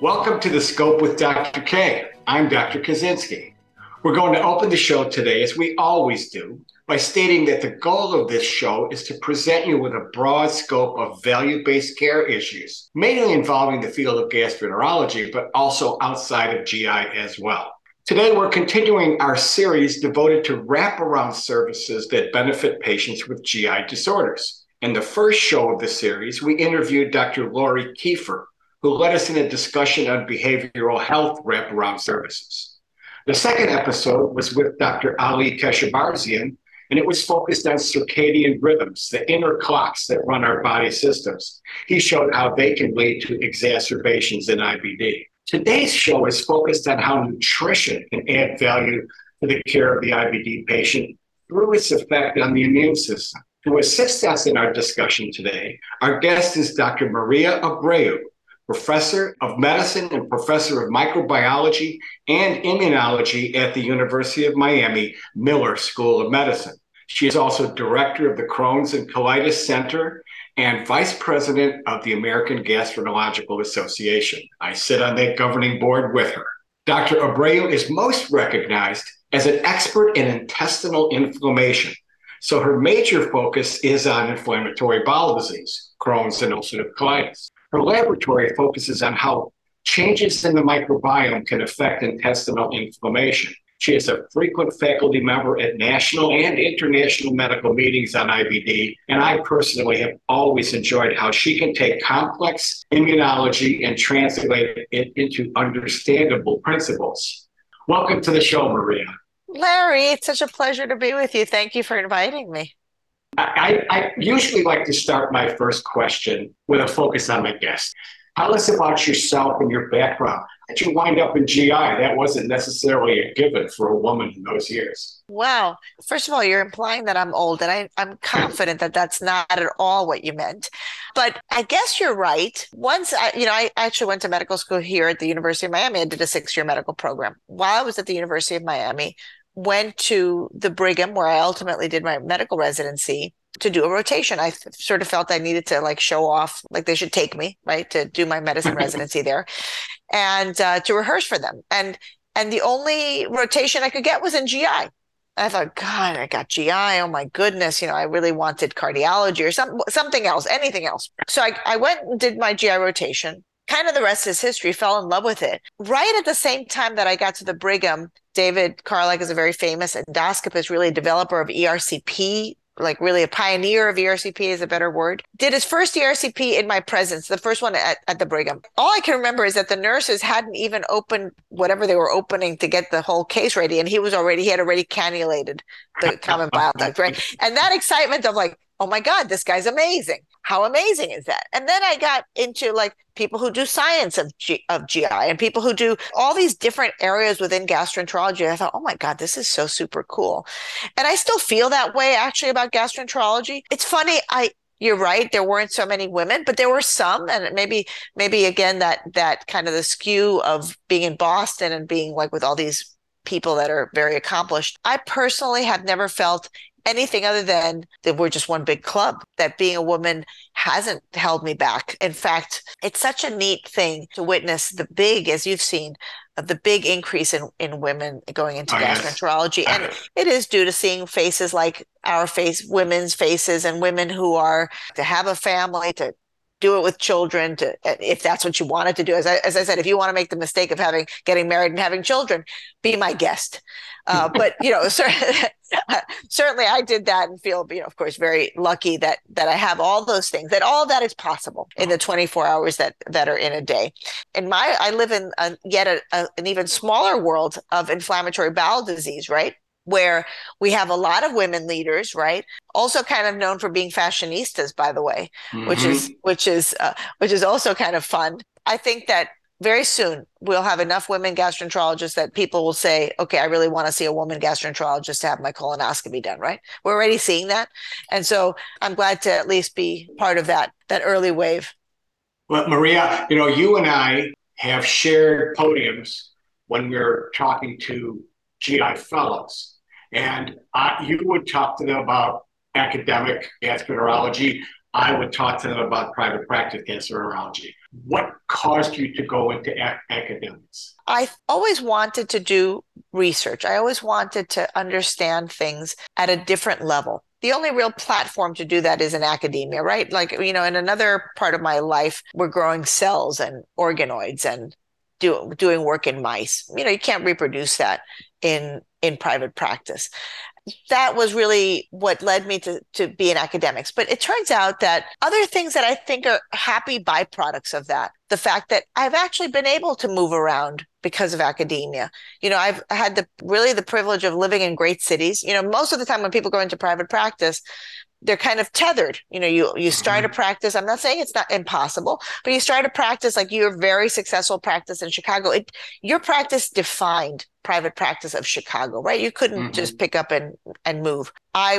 Welcome to The Scope with Dr. K. I'm Dr. Kosinski. We're going to open the show today, as we always do, by stating that the goal of this show is to present you with a broad scope of value-based care issues, mainly involving the field of gastroenterology, but also outside of GI as well. Today, we're continuing our series devoted to wraparound services that benefit patients with GI disorders. In the first show of the series, we interviewed Dr. Lori Kiefer, who led us in a discussion on behavioral health wraparound services. The second episode was with Dr. Ali Keshavarzian, and it was focused on circadian rhythms, the inner clocks that run our body systems. He showed how they can lead to exacerbations in IBD. Today's show is focused on how nutrition can add value to the care of the IBD patient through its effect on the immune system. To assist us in our discussion today, our guest is Dr. Maria Abreu, Professor of Medicine and Professor of Microbiology and Immunology at the University of Miami Miller School of Medicine. She is also Director of the Crohn's and Colitis Center and Vice President of the American Gastroenterological Association. I sit on that governing board with her. Dr. Abreu is most recognized as an expert in intestinal inflammation, so her major focus is on inflammatory bowel disease, Crohn's and ulcerative colitis. Her laboratory focuses on how changes in the microbiome can affect intestinal inflammation. She is a frequent faculty member at national and international medical meetings on IBD, and I personally have always enjoyed how she can take complex immunology and translate it into understandable principles. Welcome to the show, Maria. Larry, it's such a pleasure to be with you. Thank you for inviting me. I usually like to start my first question with a focus on my guest. Tell us about yourself and your background. Did you wind up in GI? That wasn't necessarily a given for a woman in those years. Wow. First of all, you're implying that I'm old, and I'm confident that that's not at all what you meant. But I guess you're right. Once I actually went to medical school here at the University of Miami. I did a 6-year medical program. While I was at the University of Miami, went to the Brigham, where I ultimately did my medical residency, to do a rotation. I sort of felt I needed to show off, they should take me, right, to do my medicine residency there and to rehearse for them. And the only rotation I could get was in GI. I thought, God, I got GI. Oh my goodness. I really wanted cardiology or something else, anything else. So I went and did my GI rotation. Kind of the rest is history, fell in love with it. Right at the same time that I got to the Brigham, David Carlak is a very famous endoscopist, really a developer of ERCP, really a pioneer of ERCP is a better word, did his first ERCP in my presence, the first one at the Brigham. All I can remember is that the nurses hadn't even opened whatever they were opening to get the whole case ready. And he had already cannulated the common bile duct, right? And that excitement of oh my God, this guy's amazing. How amazing is that? And then I got into people who do science of GI and people who do all these different areas within gastroenterology. I thought, oh my God, this is so super cool. And I still feel that way actually about gastroenterology. It's funny. You're right. There weren't so many women, but there were some. And maybe again, that kind of the skew of being in Boston and being with all these people that are very accomplished. I personally have never felt anything other than that we're just one big club, that being a woman hasn't held me back. In fact, it's such a neat thing to witness as you've seen, the big increase in women going into gastroenterology. Yes. And it is due to seeing faces like our face, women's faces, and women who are to have a family, to do it with children, if that's what you wanted to do. As I said, if you want to make the mistake of getting married and having children, be my guest. But, certainly I did that and feel, of course, very lucky that I have all those things, that all that is possible in the 24 hours that are in a day. And I live in an even smaller world of inflammatory bowel disease, right? Where we have a lot of women leaders, right? Also kind of known for being fashionistas, by the way, mm-hmm. which is also kind of fun. I think that very soon we'll have enough women gastroenterologists that people will say, okay, I really want to see a woman gastroenterologist to have my colonoscopy done, right? We're already seeing that. And so I'm glad to at least be part of that early wave. Well, Maria, you and I have shared podiums when we're talking to GI fellows. And you would talk to them about academic gastroenterology. I would talk to them about private practice gastroenterology. What caused you to go into academics? I always wanted to do research. I always wanted to understand things at a different level. The only real platform to do that is in academia, right? Like, you know, in another part of my life, we're growing cells and organoids and doing work in mice. You know, you can't reproduce that in private practice. That was really what led me to be in academics. But it turns out that other things that I think are happy byproducts of that, the fact that I've actually been able to move around because of academia. You know, I've had the privilege of living in great cities. You know, most of the time when people go into private practice, they're kind of tethered. You know, you start a practice. I'm not saying it's not impossible, but you start a practice, like your very successful practice in Chicago. Your practice defined private practice of Chicago, right? You couldn't just pick up and move. I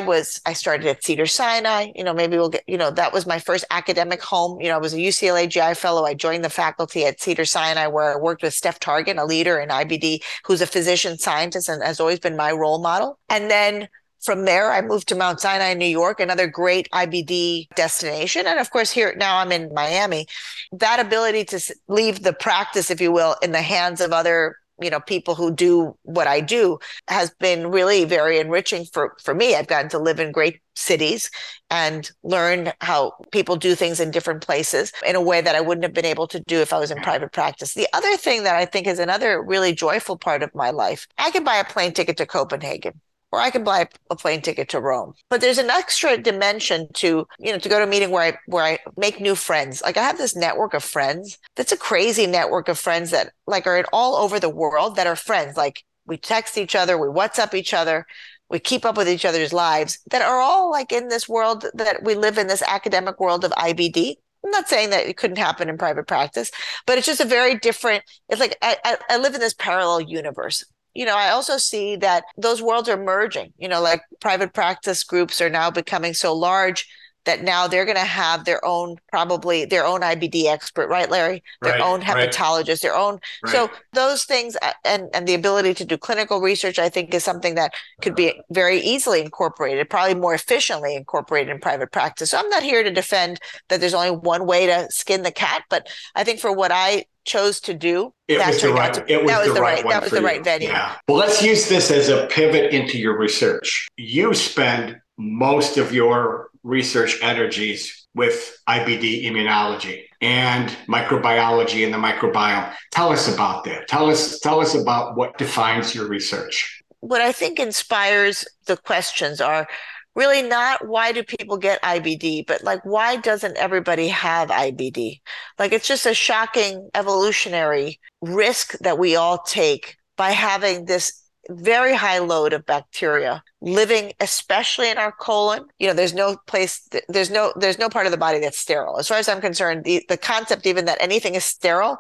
started at Cedars-Sinai. You know, maybe we'll get, you know, that was my first academic home. You know, I was a UCLA GI fellow. I joined the faculty at Cedars-Sinai, where I worked with Steph Targan, a leader in IBD, who's a physician scientist and has always been my role model. And then from there, I moved to Mount Sinai, New York, another great IBD destination. And of course, here now I'm in Miami. That ability to leave the practice, if you will, in the hands of other, you know, people who do what I do has been really very enriching for me. I've gotten to live in great cities and learn how people do things in different places in a way that I wouldn't have been able to do if I was in private practice. The other thing that I think is another really joyful part of my life, I can buy a plane ticket to Copenhagen, or I can buy a plane ticket to Rome. But there's an extra dimension to, you know, to go to a meeting where I make new friends. Like, I have this network of friends. That's a crazy network of friends that like are all over the world that are friends. Like, we text each other, we WhatsApp each other, we keep up with each other's lives, that are all like in this world that we live in, this academic world of IBD. I'm not saying that it couldn't happen in private practice, but it's just a very different, it's like I live in this parallel universe. You know, I also see that those worlds are merging, you know, like private practice groups are now becoming so large that now they're going to have their own, probably their own IBD expert, right, Larry? Their own hepatologist, their own. Right. So those things and the ability to do clinical research, I think, is something that could be very easily incorporated, probably more efficiently incorporated in private practice. So I'm not here to defend that there's only one way to skin the cat, but I think for what I chose to do, that was the right venue. Yeah. Well, let's use this as a pivot into your research. You spend most of your research energies with IBD immunology and microbiology and the microbiome. Tell us about that. Tell us about what defines your research. What I think inspires the questions are really not why do people get IBD, but like, why doesn't everybody have IBD? Like, it's just a shocking evolutionary risk that we all take by having this very high load of bacteria living, especially in our colon. You know, there's no part of the body that's sterile. As far as I'm concerned, the concept even that anything is sterile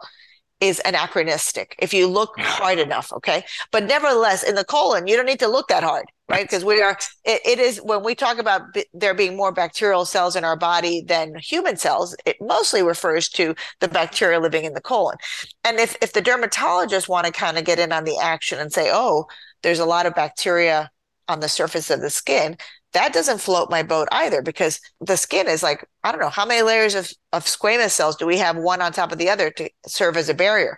is anachronistic if you look hard enough. Okay. But nevertheless, in the colon, you don't need to look that hard, right? Because it is when we talk about there being more bacterial cells in our body than human cells, it mostly refers to the bacteria living in the colon. And if the dermatologists want to kind of get in on the action and say, oh, there's a lot of bacteria on the surface of the skin, that doesn't float my boat either, because the skin is like, I don't know, how many layers of squamous cells do we have one on top of the other to serve as a barrier?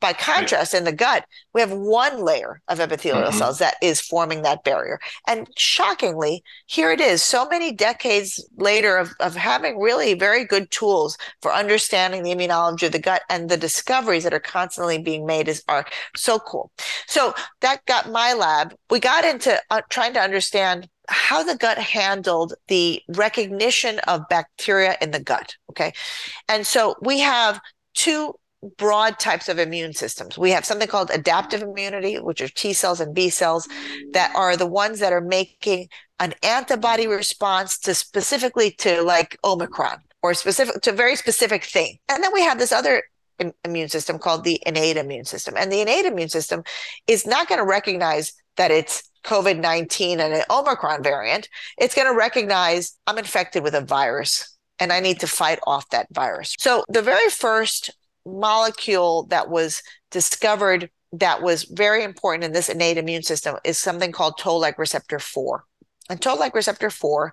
By contrast, in the gut, we have one layer of epithelial cells that is forming that barrier. And shockingly, here it is, so many decades later of having really very good tools for understanding the immunology of the gut, and the discoveries that are constantly being made are so cool. So that got my lab. We got into trying to understand how the gut handled the recognition of bacteria in the gut, okay? And so we have two broad types of immune systems. We have something called adaptive immunity, which are T cells and B cells, that are the ones that are making an antibody response specifically to like Omicron, or specific to a very specific thing. And then we have this other immune system called the innate immune system. And the innate immune system is not going to recognize that it's COVID-19 and an Omicron variant. It's going to recognize I'm infected with a virus and I need to fight off that virus. So the very first molecule that was discovered that was very important in this innate immune system is something called Toll-like receptor 4. And Toll-like receptor 4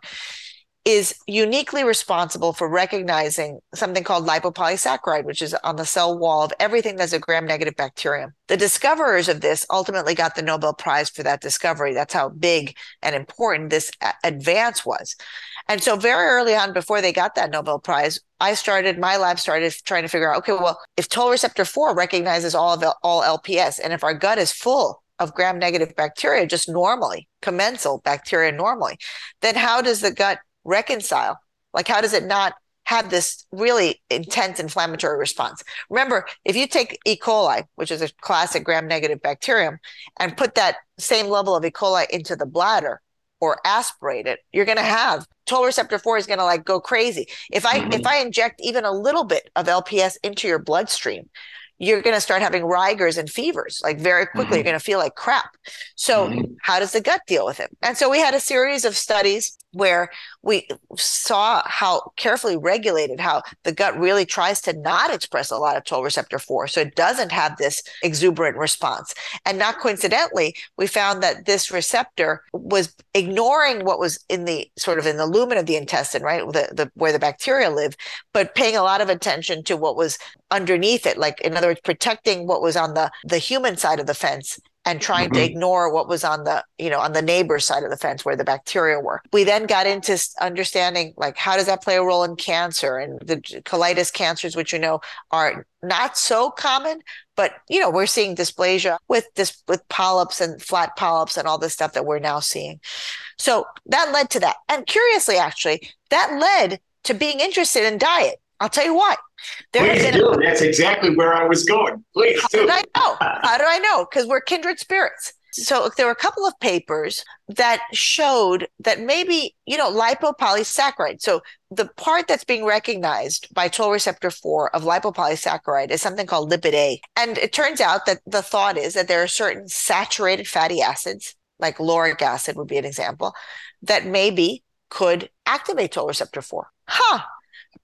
is uniquely responsible for recognizing something called lipopolysaccharide, which is on the cell wall of everything that's a gram-negative bacterium. The discoverers of this ultimately got the Nobel Prize for that discovery. That's how big and important this advance was. And so very early on, before they got that Nobel Prize, my lab started trying to figure out, okay, well, if Toll-like receptor 4 recognizes all LPS, and if our gut is full of gram-negative bacteria, just normally, commensal bacteria normally, then how does the gut reconcile? Like, how does it not have this really intense inflammatory response? Remember, if you take E. coli, which is a classic gram-negative bacterium, and put that same level of E. coli into the bladder or aspirate it, you're going to have Toll receptor 4 is going to like go crazy. If I inject even a little bit of LPS into your bloodstream, you're going to start having rigors and fevers, like very quickly. You're going to feel like crap. So how does the gut deal with it? And so we had a series of studies where we saw how carefully regulated, how the gut really tries to not express a lot of Toll receptor 4. So it doesn't have this exuberant response. And not coincidentally, we found that this receptor was ignoring what was in the sort of in the lumen of the intestine, right? Where the bacteria live, but paying a lot of attention to what was underneath it. Like, in other words, protecting what was on the human side of the fence and trying to ignore what was on the neighbor's side of the fence where the bacteria were. We then got into understanding, like, how does that play a role in cancer and the colitis cancers, which, you know, are not so common, but, you know, we're seeing dysplasia with polyps and flat polyps and all this stuff that we're now seeing. So that led to that. And curiously, actually, that led to being interested in diet. I'll tell you why. That's exactly where I was going. Please do. How do I know? Because we're kindred spirits. So there were a couple of papers that showed that maybe, you know, lipopolysaccharide. So the part that's being recognized by Toll receptor 4 of lipopolysaccharide is something called lipid A. And it turns out that the thought is that there are certain saturated fatty acids, like lauric acid would be an example, that maybe could activate Toll receptor 4. Huh.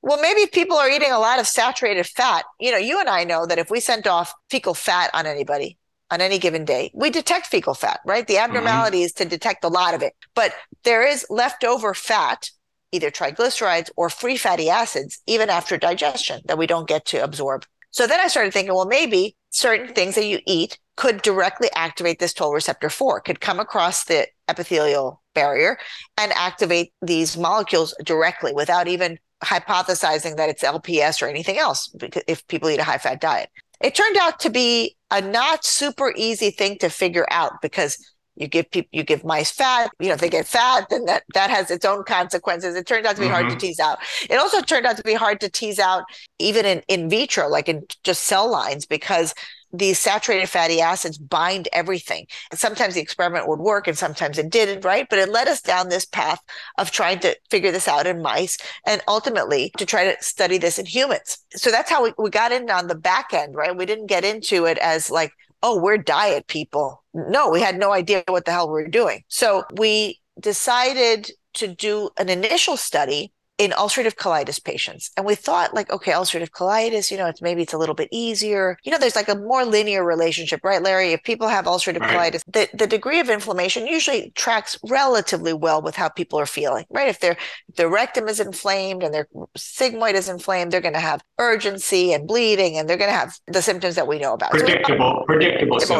Well, maybe if people are eating a lot of saturated fat, you know, you and I know that if we sent off fecal fat on anybody on any given day, we detect fecal fat, right? The abnormality is to detect a lot of it. But there is leftover fat, either triglycerides or free fatty acids, even after digestion, that we don't get to absorb. So then I started thinking, well, maybe certain things that you eat could directly activate this Toll receptor 4, could come across the epithelial barrier and activate these molecules directly without even hypothesizing that it's LPS or anything else if people eat a high-fat diet. It turned out to be a not super easy thing to figure out, because you give mice fat, you know, if they get fat, then that has its own consequences. It turned out to be hard to tease out. It also turned out to be hard to tease out even in vitro, like in just cell lines, because these saturated fatty acids bind everything. And sometimes the experiment would work and sometimes it didn't, right? But it led us down this path of trying to figure this out in mice and ultimately to try to study this in humans. So that's how we got in on the back end, right? We didn't get into it as like, oh, we're diet people. No, we had no idea what the hell we were doing. So we decided to do an initial study in ulcerative colitis patients. And we thought, like, okay, ulcerative colitis, you know, it's a little bit easier. You know, there's like a more linear relationship, right, Larry? If people have ulcerative colitis, the degree of inflammation usually tracks relatively well with how people are feeling, right? If their rectum is inflamed and their sigmoid is inflamed, they're going to have urgency and bleeding, and they're going to have the symptoms that we know about. Predictable.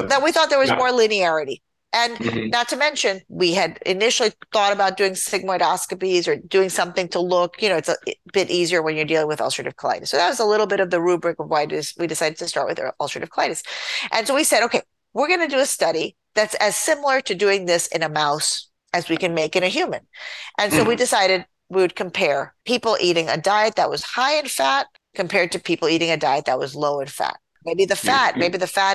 That we thought there was more linearity. And not to mention, we had initially thought about doing sigmoidoscopies or doing something to look, you know, it's a bit easier when you're dealing with ulcerative colitis. So that was a little bit of the rubric of why we decided to start with ulcerative colitis. And so we said, okay, we're going to do a study that's as similar to doing this in a mouse as we can make in a human. And so we decided we would compare people eating a diet that was high in fat compared to people eating a diet that was low in fat. Maybe the fat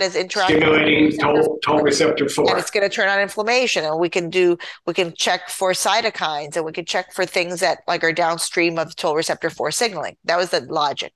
is interacting, stimulating Toll receptor 4, and it's going to turn on inflammation. And we can check for cytokines, and we can check for things that like are downstream of Toll receptor 4 signaling. That was the logic.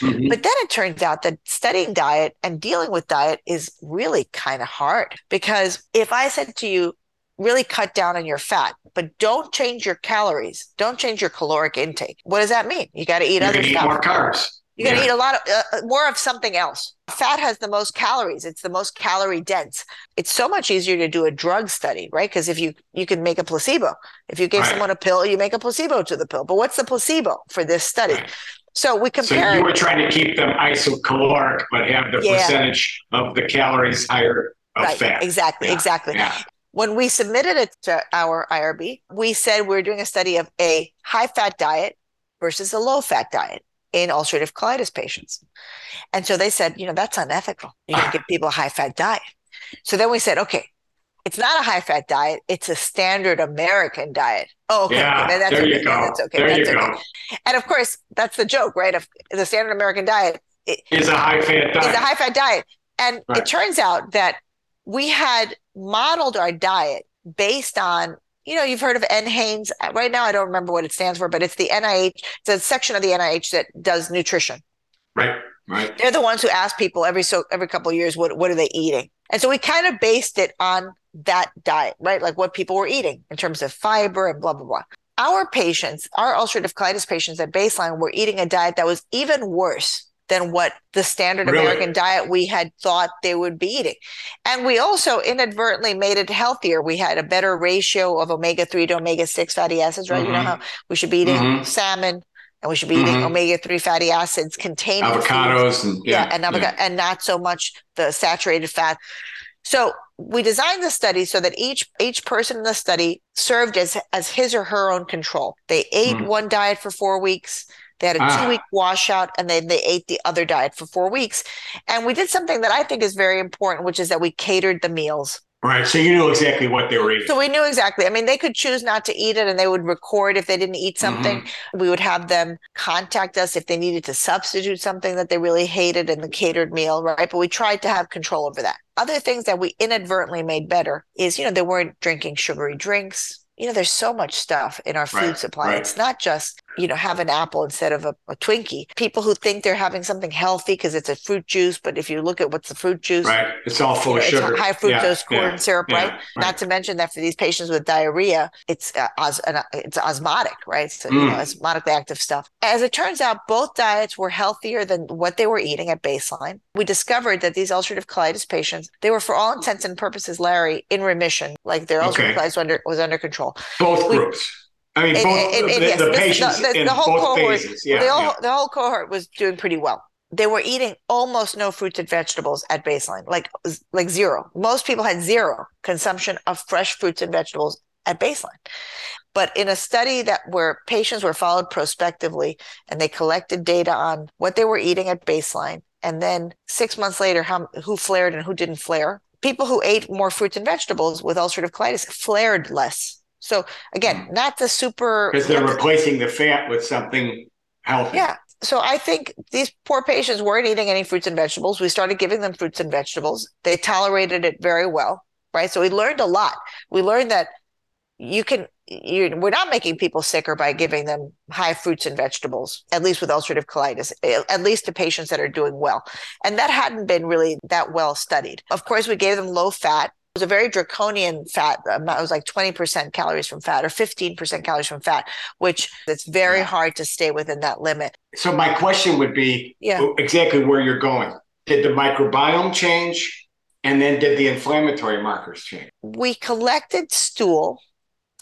But then it turns out that studying diet and dealing with diet is really kind of hard, because if I said to you, really cut down on your fat, but don't change your calories, don't change your caloric intake, what does that mean? You got to eat other stuff. More carbs. You're going to eat a lot of more of something else. Fat has the most calories. It's the most calorie dense. It's so much easier to do a drug study, right? Because if you can make a placebo. If you gave someone a pill, you make a placebo to the pill. But what's the placebo for this study? Right. So we compare. So you were trying to keep them isocaloric, but have the percentage of the calories higher of fat. Exactly. Yeah. When we submitted it to our IRB, we said we're doing a study of a high-fat diet versus a low-fat diet in ulcerative colitis patients. And so they said, you know, that's unethical. You're going to give people a high-fat diet. So then we said, okay, it's not a high-fat diet. It's a standard American diet. Oh, okay. Yeah, okay, that's okay. That's okay. There you go. And of course, that's the joke, right? Of the standard American diet is a high-fat diet. It's a high-fat diet. And it turns out that we had modeled our diet based on, you know, you've heard of NHANES. Right now, I don't remember what it stands for, but it's the NIH, it's a section of the NIH that does nutrition. Right. They're the ones who ask people every couple of years, what are they eating? And so we kind of based it on that diet, right? Like what people were eating in terms of fiber and blah, blah, blah. Our patients, our ulcerative colitis patients at baseline were eating a diet that was even worse than what the standard American diet we had thought they would be eating. And we also inadvertently made it healthier. We had a better ratio of omega-3 to omega-6 fatty acids, right? Mm-hmm. You know how we should be eating salmon, and we should be eating omega-3 fatty acids containing avocados and not so much the saturated fat. So we designed the study so that each person in the study served as his or her own control. They ate one diet for 4 weeks. They had a 2-week washout, and then they ate the other diet for 4 weeks. And we did something that I think is very important, which is that we catered the meals. Right. So you knew exactly what they were eating. So we knew exactly. I mean, they could choose not to eat it, and they would record if they didn't eat something. Mm-hmm. We would have them contact us if they needed to substitute something that they really hated in the catered meal, right? But we tried to have control over that. Other things that we inadvertently made better is, you know, they weren't drinking sugary drinks. You know, there's so much stuff in our food supply. Right. It's not just, you know, have an apple instead of a Twinkie. People who think they're having something healthy because it's a fruit juice, but if you look at what's the fruit juice, it's all full of sugar. It's high fructose corn syrup, right? Not to mention that for these patients with diarrhea, it's osmotic, right? So, you know, osmotically active stuff. As it turns out, both diets were healthier than what they were eating at baseline. We discovered that these ulcerative colitis patients, they were for all intents and purposes, Larry, in remission, like their ulcerative colitis was under control. Both groups. I mean, the whole cohort was doing pretty well. They were eating almost no fruits and vegetables at baseline, like zero. Most people had zero consumption of fresh fruits and vegetables at baseline. But in a study where patients were followed prospectively and they collected data on what they were eating at baseline, and then 6 months later, who flared and who didn't flare, people who ate more fruits and vegetables with ulcerative colitis flared less. So again, not the super... Because they're replacing the fat with something healthy. Yeah. So I think these poor patients weren't eating any fruits and vegetables. We started giving them fruits and vegetables. They tolerated it very well, right? So we learned a lot. We learned that we're not making people sicker by giving them high fruits and vegetables, at least with ulcerative colitis, at least to patients that are doing well. And that hadn't been really that well studied. Of course, we gave them low fat. It was a very draconian fat amount. It was like 20% calories from fat or 15% calories from fat, which it's very hard to stay within that limit. So my question would be exactly where you're going. Did the microbiome change? And then did the inflammatory markers change? We collected stool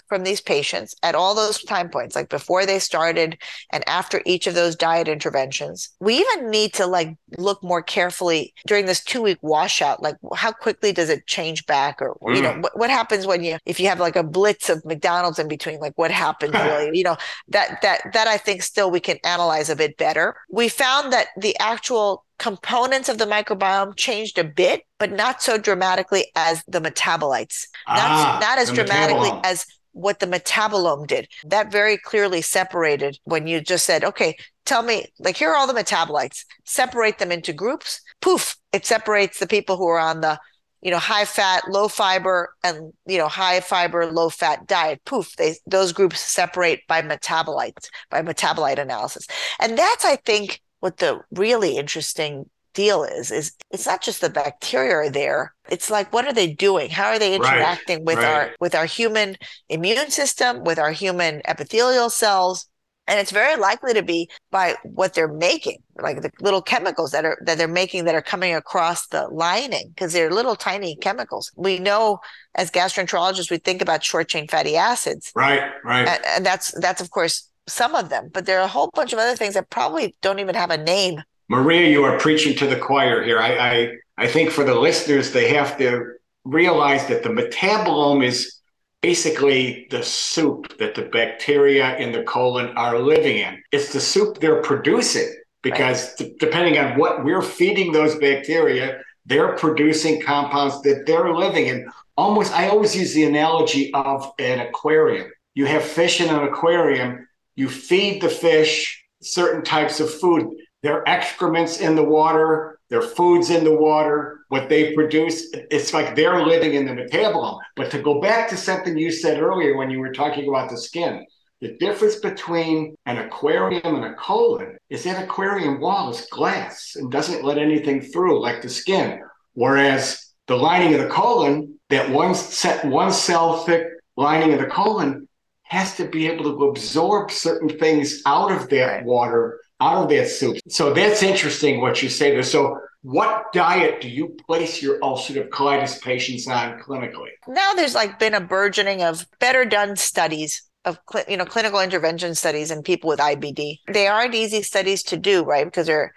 from these patients at all those time points, like before they started and after each of those diet interventions. We even need to look more carefully during this 2-week washout, like how quickly does it change back, or you know, what happens when if you have like a blitz of McDonald's in between, like what happens really, you know, that I think still we can analyze a bit better. We found that the actual components of the microbiome changed a bit, but not so dramatically as the metabolites, not as dramatically as what the metabolome did. That very clearly separated when you just said, okay, tell me, like, here are all the metabolites, separate them into groups. Poof, it separates the people who are on the, you know, high fat, low fiber, and, you know, high fiber, low fat diet. Poof, those groups separate by metabolites, by metabolite analysis. And that's, I think, what the really interesting deal is it's not just the bacteria are there. It's like, what are they doing? How are they interacting with our human immune system, with our human epithelial cells? And it's very likely to be by what they're making, like the little chemicals that they're making that are coming across the lining, because they're little tiny chemicals. We know as gastroenterologists, we think about short chain fatty acids. Right, right. And that's of course, some of them, but there are a whole bunch of other things that probably don't even have a name. Maria, you are preaching to the choir here. I think for the listeners, they have to realize that the metabolome is basically the soup that the bacteria in the colon are living in. It's the soup they're producing, because depending on what we're feeding those bacteria, they're producing compounds that they're living in. Almost, I always use the analogy of an aquarium. You have fish in an aquarium, you feed the fish certain types of food. Their excrements in the water, their food's in the water, what they produce, it's like they're living in the metabolome. But to go back to something you said earlier when you were talking about the skin, the difference between an aquarium and a colon is that aquarium wall is glass and doesn't let anything through like the skin. Whereas the lining of the colon, that one cell thick lining of the colon has to be able to absorb certain things out of that water, out of that soup. So that's interesting what you say there. So what diet do you place your ulcerative colitis patients on clinically? Now there's like been a burgeoning of better done studies of clinical intervention studies in people with IBD. They aren't easy studies to do, right? Because there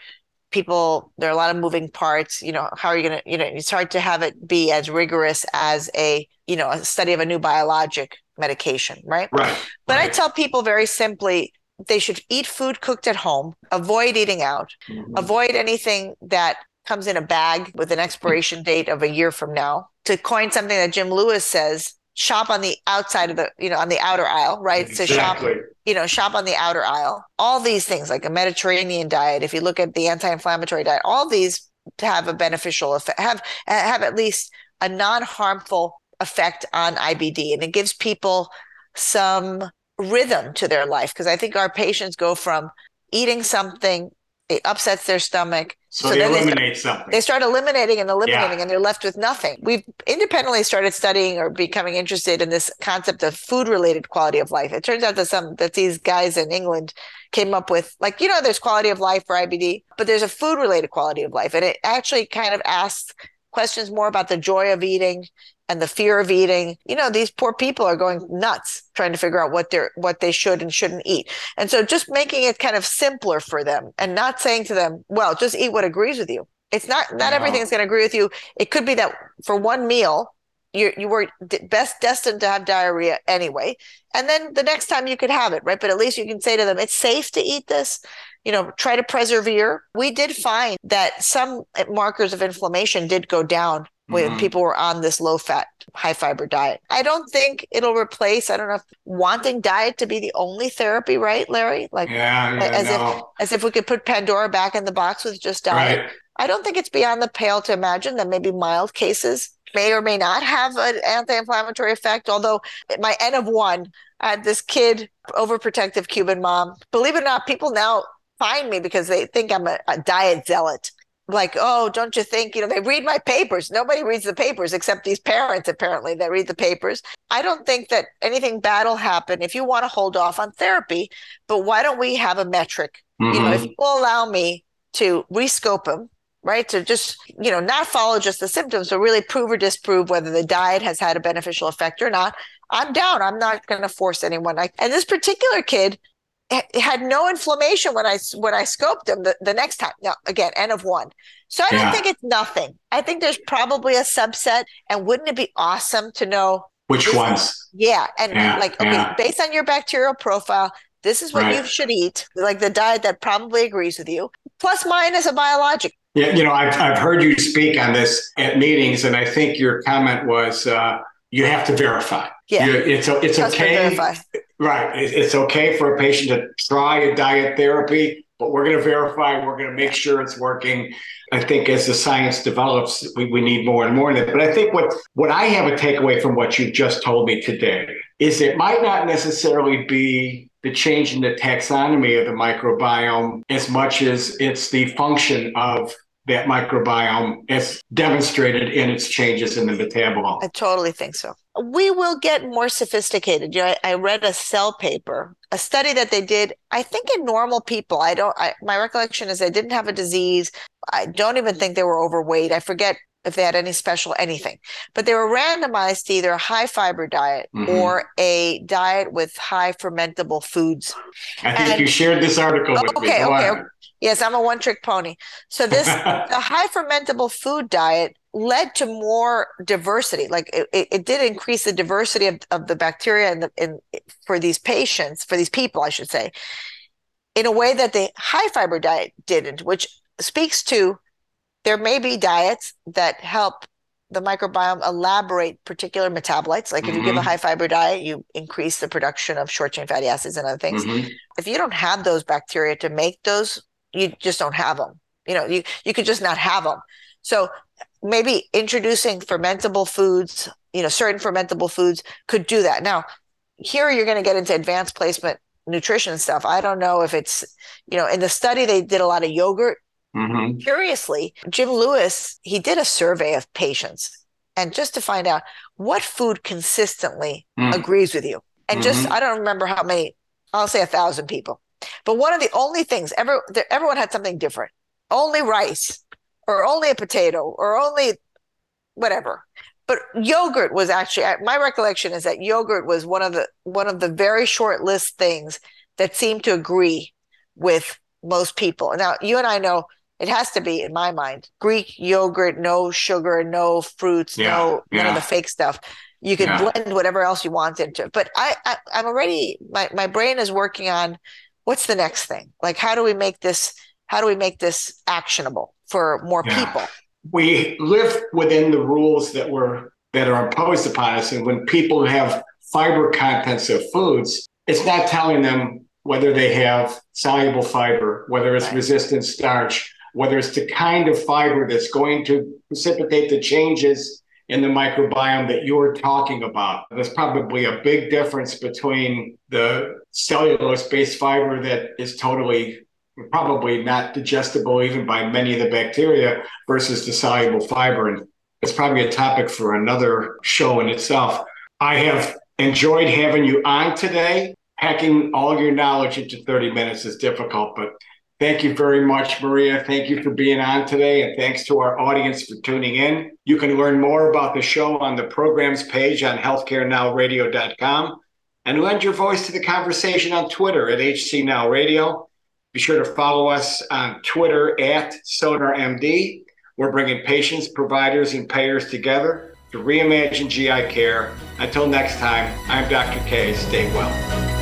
are a lot of moving parts. How are you going to, it's hard to have it be as rigorous as a study of a new biologic medication, right? Right. But I tell people very simply, they should eat food cooked at home, avoid eating out, avoid anything that comes in a bag with an expiration date of a year from now. To coin something that Jim Lewis says, shop on the outside of the, on the outer aisle, right? Exactly. So shop on the outer aisle. All these things, like a Mediterranean diet, if you look at the anti-inflammatory diet, all these have a beneficial effect, have at least a non-harmful effect on IBD. And it gives people some rhythm to their life, because I think our patients go from eating something, it upsets their stomach, so then they start eliminating and they're left with nothing. We've independently started studying or becoming interested in this concept of food related quality of life. It turns out that these guys in England came up with, there's quality of life for IBD, but there's a food related quality of life, and it actually kind of asks questions more about the joy of eating and the fear of eating. These poor people are going nuts trying to figure out what they should and shouldn't eat. And so just making it kind of simpler for them and not saying to them, well, just eat what agrees with you. It's not everything's going to agree with you. It could be that for one meal, you were best destined to have diarrhea anyway. And then the next time you could have it, right? But at least you can say to them, it's safe to eat this. Try to persevere. We did find that some markers of inflammation did go down when people were on this low-fat, high-fiber diet. I don't think it'll replace, I don't know, if wanting diet to be the only therapy, right, Larry? As if we could put Pandora back in the box with just diet. Right. I don't think it's beyond the pale to imagine that maybe mild cases may or may not have an anti-inflammatory effect, although my N of one, I had this kid, overprotective Cuban mom. Believe it or not, people now find me because they think I'm a diet zealot. Like, oh, don't you think, they read my papers. Nobody reads the papers except these parents, apparently, that read the papers. I don't think that anything bad will happen if you want to hold off on therapy, but why don't we have a metric? If you will allow me to rescope them, right? To just, not follow just the symptoms, but really prove or disprove whether the diet has had a beneficial effect or not. I'm down. I'm not going to force anyone. And this particular kid, it had no inflammation when I scoped him the next time. Now, again, N of one. So I don't think it's nothing. I think there's probably a subset. And wouldn't it be awesome to know which ones? Yeah. Okay, based on your bacterial profile, this is what you should eat, like the diet that probably agrees with you, plus minus a biologic. Yeah. I've heard you speak on this at meetings, and I think your comment was you have to verify. Yeah. It's okay. Verify. Right. It's okay for a patient to try a diet therapy, but we're going to verify, we're going to make sure it's working. I think as the science develops, we need more and more of it. But I think what I have a takeaway from what you've just told me today is it might not necessarily be the change in the taxonomy of the microbiome as much as it's the function of that microbiome is demonstrated in its changes in the metabolome. I totally think so. We will get more sophisticated. You know, I read a Cell paper, a study that they did, I think in normal people. My recollection is they didn't have a disease. I don't even think they were overweight. I forget if they had any special anything, but they were randomized to either a high fiber diet or a diet with high fermentable foods. I think you shared this article with me. Okay. Yes, I'm a one-trick pony. So this the high fermentable food diet led to more diversity. Like it did increase the diversity of the bacteria for these patients, for these people, I should say, in a way that the high fiber diet didn't, which speaks to there may be diets that help the microbiome elaborate particular metabolites. Like if you give a high fiber diet, you increase the production of short chain fatty acids and other things. If you don't have those bacteria to make those, you just don't have them. You know, you could just not have them. So maybe introducing fermentable foods, you know, certain fermentable foods could do that. Now, here you're going to get into advanced placement nutrition stuff. I don't know if it's, you know, in the study, they did a lot of yogurt. Curiously, Jim Lewis, he did a survey of patients and just to find out what food consistently agrees with you. And just, I don't remember how many, I'll say 1,000 people. But one of the only things, everyone had something different. Only rice or only a potato or only whatever. But yogurt was actually, my recollection is that yogurt was one of the very short list things that seemed to agree with most people. Now, you and I know it has to be, in my mind, Greek yogurt, no sugar, no fruits, none of the fake stuff. You can blend whatever else you want into it. But I'm already, my brain is working on what's the next thing? Like, how do we make this actionable for more people? We live within the rules that are imposed upon us. And when people have fiber contents of foods, it's not telling them whether they have soluble fiber, whether it's resistant starch, whether it's the kind of fiber that's going to precipitate the changes in the microbiome that you're talking about. There's probably a big difference between the cellulose-based fiber that is totally, probably not digestible even by many of the bacteria versus the soluble fiber. And it's probably a topic for another show in itself. I have enjoyed having you on today. Packing all your knowledge into 30 minutes is difficult, but thank you very much, Maria. Thank you for being on today, and thanks to our audience for tuning in. You can learn more about the show on the programs page on healthcarenowradio.com and lend your voice to the conversation on Twitter at HCNowRadio. Be sure to follow us on Twitter at SonarMD. We're bringing patients, providers, and payers together to reimagine GI care. Until next time, I'm Dr. K. Stay well.